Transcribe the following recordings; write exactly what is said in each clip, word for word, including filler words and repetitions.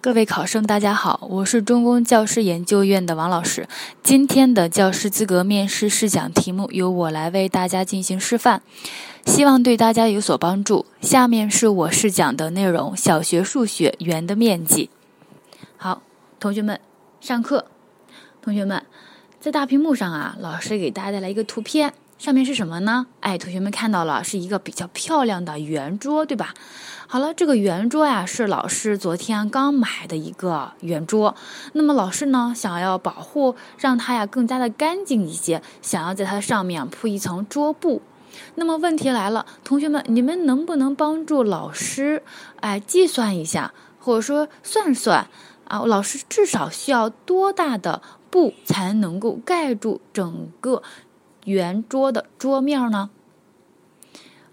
各位考生，大家好，我是中公教师研究院的王老师。今天的教师资格面试试讲题目由我来为大家进行示范，希望对大家有所帮助。下面是我试讲的内容：小学数学圆的面积。好，同学们，上课。同学们，在大屏幕上啊，老师给大家带来一个图片，上面是什么呢？哎，同学们看到了，是一个比较漂亮的圆桌，对吧？好了，这个圆桌呀、啊，是老师昨天刚买的一个圆桌。那么老师呢，想要保护，让它呀更加的干净一些，想要在它上面铺一层桌布。那么问题来了，同学们，你们能不能帮助老师，哎，计算一下，或者说算算啊？老师至少需要多大的布才能够盖住整个圆桌的桌面呢？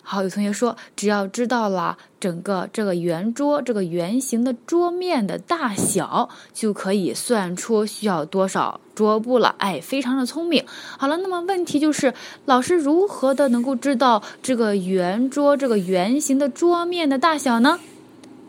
好，有同学说，只要知道了整个这个圆桌这个圆形的桌面的大小，就可以算出需要多少桌布了。哎，非常的聪明。好了，那么问题就是老师如何的能够知道这个圆桌这个圆形的桌面的大小呢？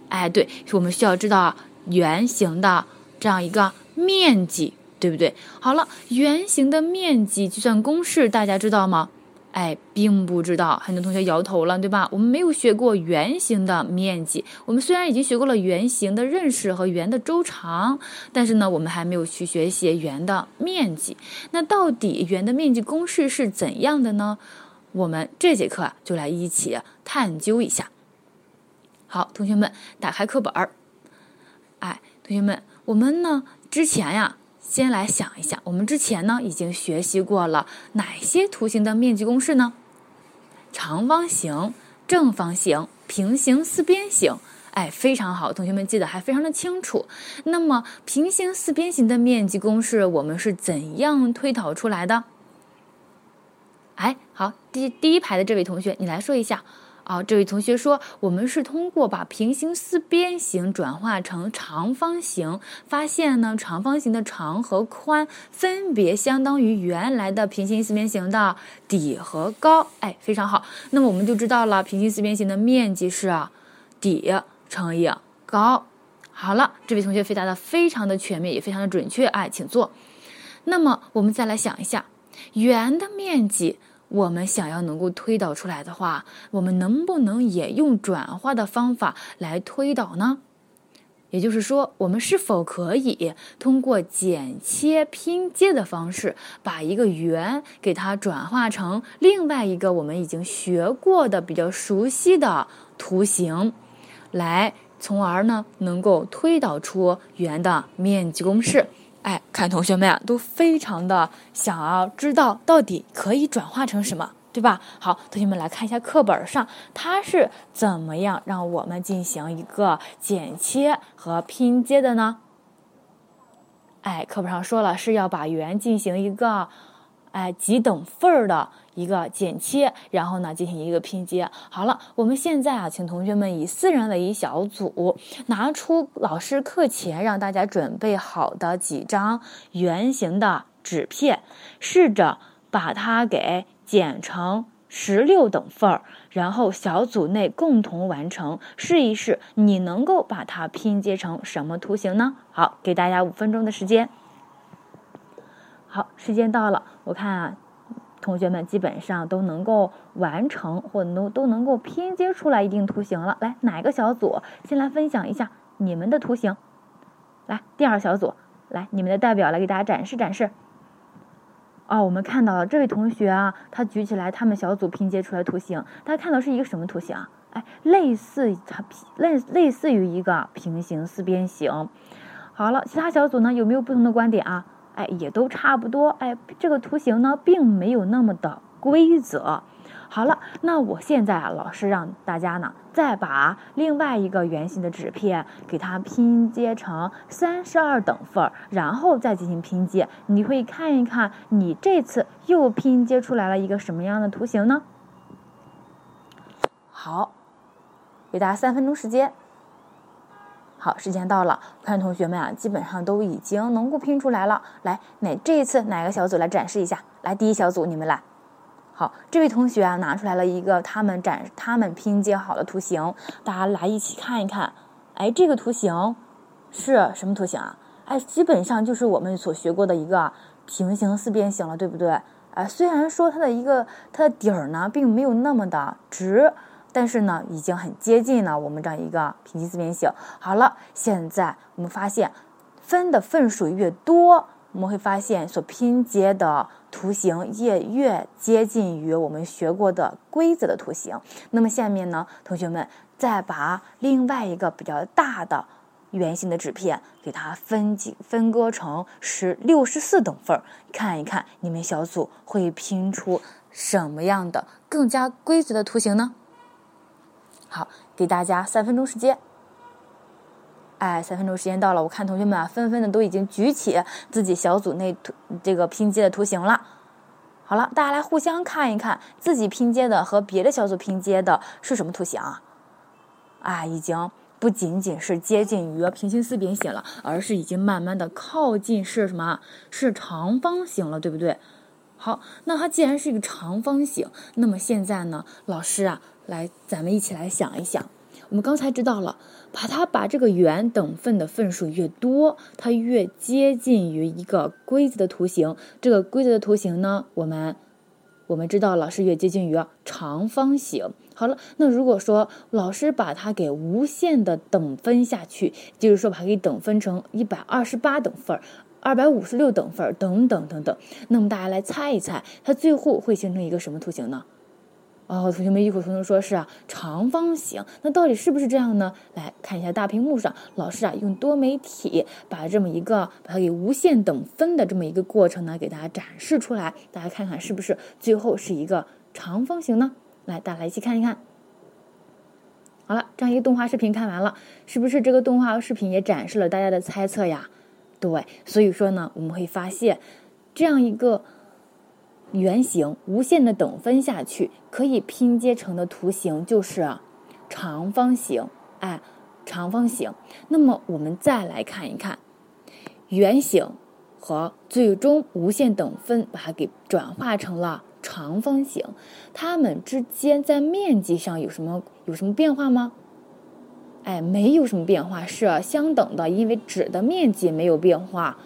哎，对，我们需要知道圆形的这样一个面积，对不对？好了，圆形的面积计算公式大家知道吗？哎，并不知道，很多同学摇头了，对吧？我们没有学过圆形的面积，我们虽然已经学过了圆形的认识和圆的周长，但是呢，我们还没有去学习圆的面积。那到底圆的面积公式是怎样的呢？我们这节课啊，就来一起探究一下。好，同学们，打开课本儿。哎，同学们，我们呢之前呀、啊。先来想一想，我们之前呢已经学习过了哪些图形的面积公式呢？长方形、正方形、平行四边形。哎，非常好，同学们记得还非常的清楚。那么平行四边形的面积公式我们是怎样推导出来的？哎，好，第第一排的这位同学，你来说一下。啊、哦，这位同学说，我们是通过把平行四边形转化成长方形，发现呢长方形的长和宽分别相当于原来的平行四边形的底和高。哎，非常好。那么我们就知道了平行四边形的面积是底乘以高。好了，这位同学回答的非常的全面，也非常的准确。哎，请坐。那么我们再来想一下，圆的面积。我们想要能够推导出来的话，我们能不能也用转化的方法来推导呢？也就是说，我们是否可以通过剪切拼接的方式，把一个圆给它转化成另外一个我们已经学过的比较熟悉的图形，来，从而呢能够推导出圆的面积公式。哎，看同学们啊，都非常的想要知道到底可以转化成什么，对吧？好，同学们来看一下课本上，它是怎么样让我们进行一个剪切和拼接的呢？哎，课本上说了，是要把圆进行一个哎几等份的一个剪切，然后呢进行一个拼接。好了，我们现在啊，请同学们以四人为一小组，拿出老师课前让大家准备好的几张圆形的纸片，试着把它给剪成十六等份，然后小组内共同完成，试一试你能够把它拼接成什么图形呢？好，给大家五分钟的时间。好，时间到了，我看啊同学们基本上都能够完成，或者都能够拼接出来一定图形了。来，哪个小组先来分享一下你们的图形？来，第二小组，来，你们的代表来给大家展示展示。哦，我们看到了这位同学啊，他举起来他们小组拼接出来的图形，大家看到是一个什么图形啊？哎，类似它类类似于一个平行四边形。好了，其他小组呢有没有不同的观点啊？哎，也都差不多。哎，这个图形呢，并没有那么的规则。好了，那我现在啊，老师让大家呢，再把另外一个圆形的纸片给它拼接成三十二等份，然后再进行拼接。你会看一看，你这次又拼接出来了一个什么样的图形呢？好，给大家三分钟时间。好，时间到了，我看同学们啊，基本上都已经能够拼出来了。来，哪这一次哪个小组来展示一下？来，第一小组，你们来。好，这位同学啊，拿出来了一个他们展他们拼接好的图形，大家来一起看一看。哎，这个图形是什么图形啊？哎，基本上就是我们所学过的一个平行四边形了，对不对？哎，虽然说它的一个它的底儿呢并没有那么的直，但是呢已经很接近了我们这样一个平行四边形。好了，现在我们发现分的份数越多，我们会发现所拼接的图形也越接近于我们学过的规则的图形。那么下面呢，同学们再把另外一个比较大的圆形的纸片给它分解分割成十六十四等份，看一看你们小组会拼出什么样的更加规则的图形呢？好，给大家三分钟时间。哎，三分钟时间到了，我看同学们啊，纷纷的都已经举起自己小组内这个拼接的图形了。好了，大家来互相看一看，自己拼接的和别的小组拼接的是什么图形啊？啊，已经不仅仅是接近于平行四边形了，而是已经慢慢的靠近是什么？是长方形了，对不对？好，那它既然是一个长方形，那么现在呢，老师啊，来，咱们一起来想一想。我们刚才知道了，把它把这个圆等份的份数越多，它越接近于一个规则的图形。这个规则的图形呢，我们我们知道了是越接近于长方形。好了，那如果说老师把它给无限的等分下去，就是说把它给等分成一百二十八等份、二百五十六等份等等等等，那么大家来猜一猜，它最后会形成一个什么图形呢？哦，同学们异口同声说是啊长方形。那到底是不是这样呢？来看一下大屏幕上，老师啊用多媒体把这么一个把它给无限等分的这么一个过程呢给大家展示出来，大家看看是不是最后是一个长方形呢？来，大家一起看一看。好了，这样一个动画视频看完了，是不是这个动画视频也展示了大家的猜测呀？对，所以说呢，我们会发现这样一个圆形无限的等分下去，可以拼接成的图形就是长方形。哎，长方形。那么我们再来看一看圆形和最终无限等分把它给转化成了长方形，它们之间在面积上有什么有什么变化吗？哎，没有什么变化，是、啊、相等的，因为纸的面积没有变化。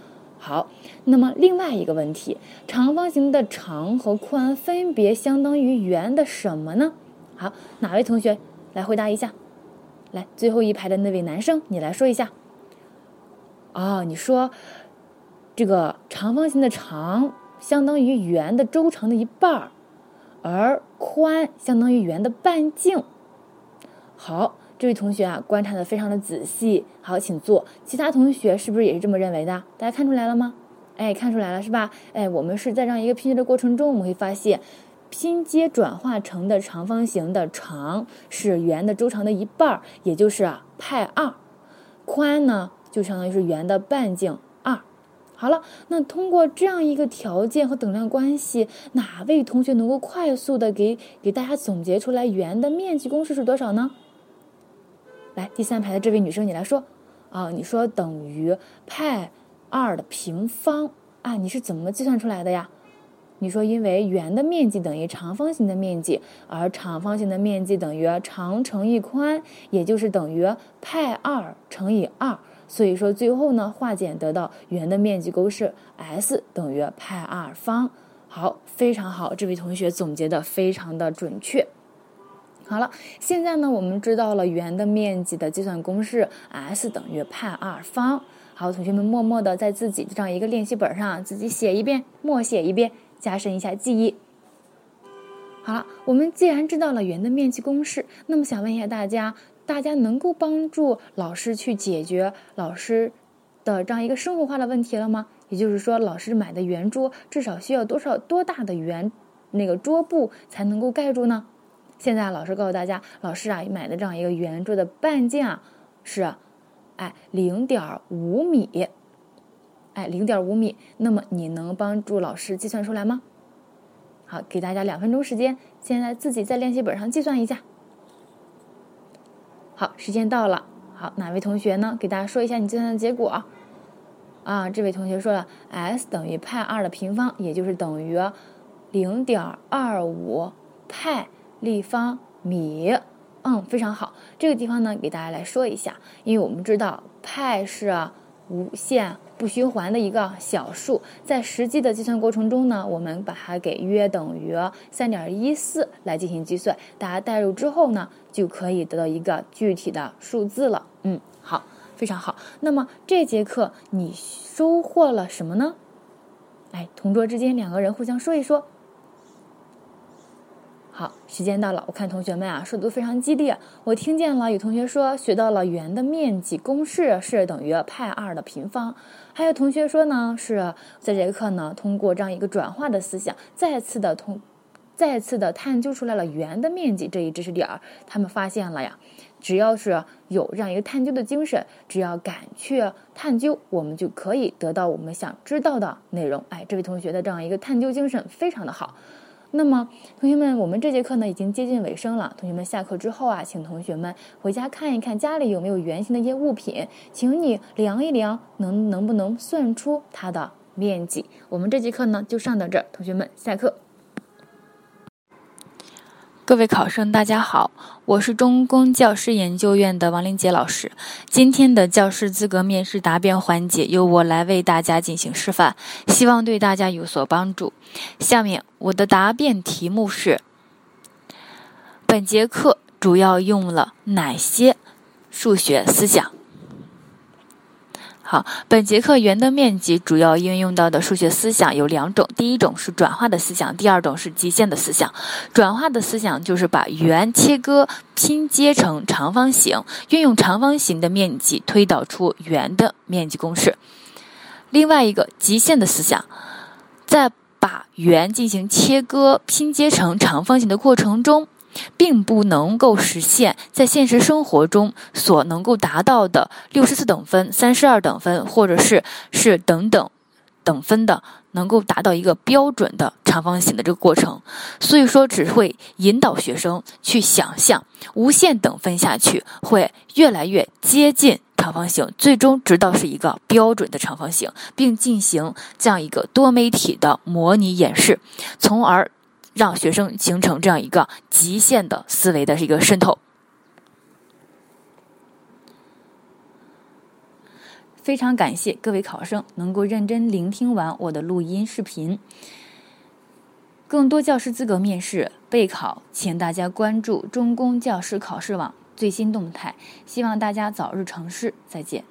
好，那么另外一个问题，长方形的长和宽分别相当于圆的什么呢？好，哪位同学来回答一下？来，最后一排的那位男生，你来说一下。哦，你说这个长方形的长相当于圆的周长的一半，而宽相当于圆的半径。好，这位同学啊，观察的非常的仔细。好，请坐。其他同学是不是也是这么认为的？大家看出来了吗？哎，看出来了是吧？哎，我们是在这样一个拼接的过程中，我们会发现，拼接转化成的长方形的长是圆的周长的一半，也就是啊派二，宽呢就相当于是圆的半径二。好了，那通过这样一个条件和等量关系，哪位同学能够快速的给给大家总结出来圆的面积公式是多少呢？来，第三排的这位女生，你来说啊，你说等于派二的平方啊，你是怎么计算出来的呀？你说因为圆的面积等于长方形的面积，而长方形的面积等于长乘以宽，也就是等于派二乘以二，所以说最后呢化简得到圆的面积公式 S 等于派二方。好，非常好，这位同学总结的非常的准确。好了，现在呢，我们知道了圆的面积的计算公式 S 等于派二方。好，同学们默默的在自己这样一个练习本上自己写一遍，默写一遍，加深一下记忆。好了，我们既然知道了圆的面积公式，那么想问一下大家，大家能够帮助老师去解决老师的这样一个生活化的问题了吗？也就是说，老师买的圆桌至少需要多少多大的圆那个桌布才能够盖住呢？现在老师告诉大家，老师啊买的这样一个圆桌的半径啊是，哎零点五米，哎零点五米。那么你能帮助老师计算出来吗？好，给大家两分钟时间，现在自己在练习本上计算一下。好，时间到了。好，哪位同学呢？给大家说一下你计算的结果。啊，这位同学说了 S 等于派二的平方，也就是等于零点二五派立方米。嗯，非常好。这个地方呢，给大家来说一下，因为我们知道派是、啊、无限不循环的一个小数，在实际的计算过程中呢，我们把它给约等于 三点一四 来进行计算，大家代入之后呢，就可以得到一个具体的数字了。嗯，好，非常好。那么这节课你收获了什么呢？哎，同桌之间两个人互相说一说。好，时间到了，我看同学们啊说的都非常激烈。我听见了有同学说学到了圆的面积公式是等于派二的平方，还有同学说呢是在这节课呢通过这样一个转化的思想，再次的通再次的探究出来了圆的面积这一知识点。他们发现了呀，只要是有这样一个探究的精神，只要敢去探究，我们就可以得到我们想知道的内容。哎，这位同学的这样一个探究精神非常的好。那么同学们，我们这节课呢已经接近尾声了，同学们下课之后啊，请同学们回家看一看家里有没有圆形的一些物品，请你量一量能能不能算出它的面积。我们这节课呢就上到这儿，同学们下课。各位考生大家好，我是中公教师研究院的王林杰老师。今天的教师资格面试答辩环节由我来为大家进行示范，希望对大家有所帮助。下面我的答辩题目是：本节课主要用了哪些数学思想？好，本节课圆的面积主要应用到的数学思想有两种，第一种是转化的思想，第二种是极限的思想。转化的思想就是把圆切割拼接成长方形，运用长方形的面积推导出圆的面积公式。另外一个极限的思想，在把圆进行切割拼接成长方形的过程中，并不能够实现在现实生活中所能够达到的六十四等分、三十二等分或者是是等等等分的，能够达到一个标准的长方形的这个过程。所以说只会引导学生去想象无限等分下去会越来越接近长方形，最终直到是一个标准的长方形，并进行这样一个多媒体的模拟演示，从而让学生形成这样一个极限的思维的一个渗透。非常感谢各位考生能够认真聆听完我的录音视频。更多教师资格面试备考，请大家关注中公教师考试网最新动态，希望大家早日成事，再见。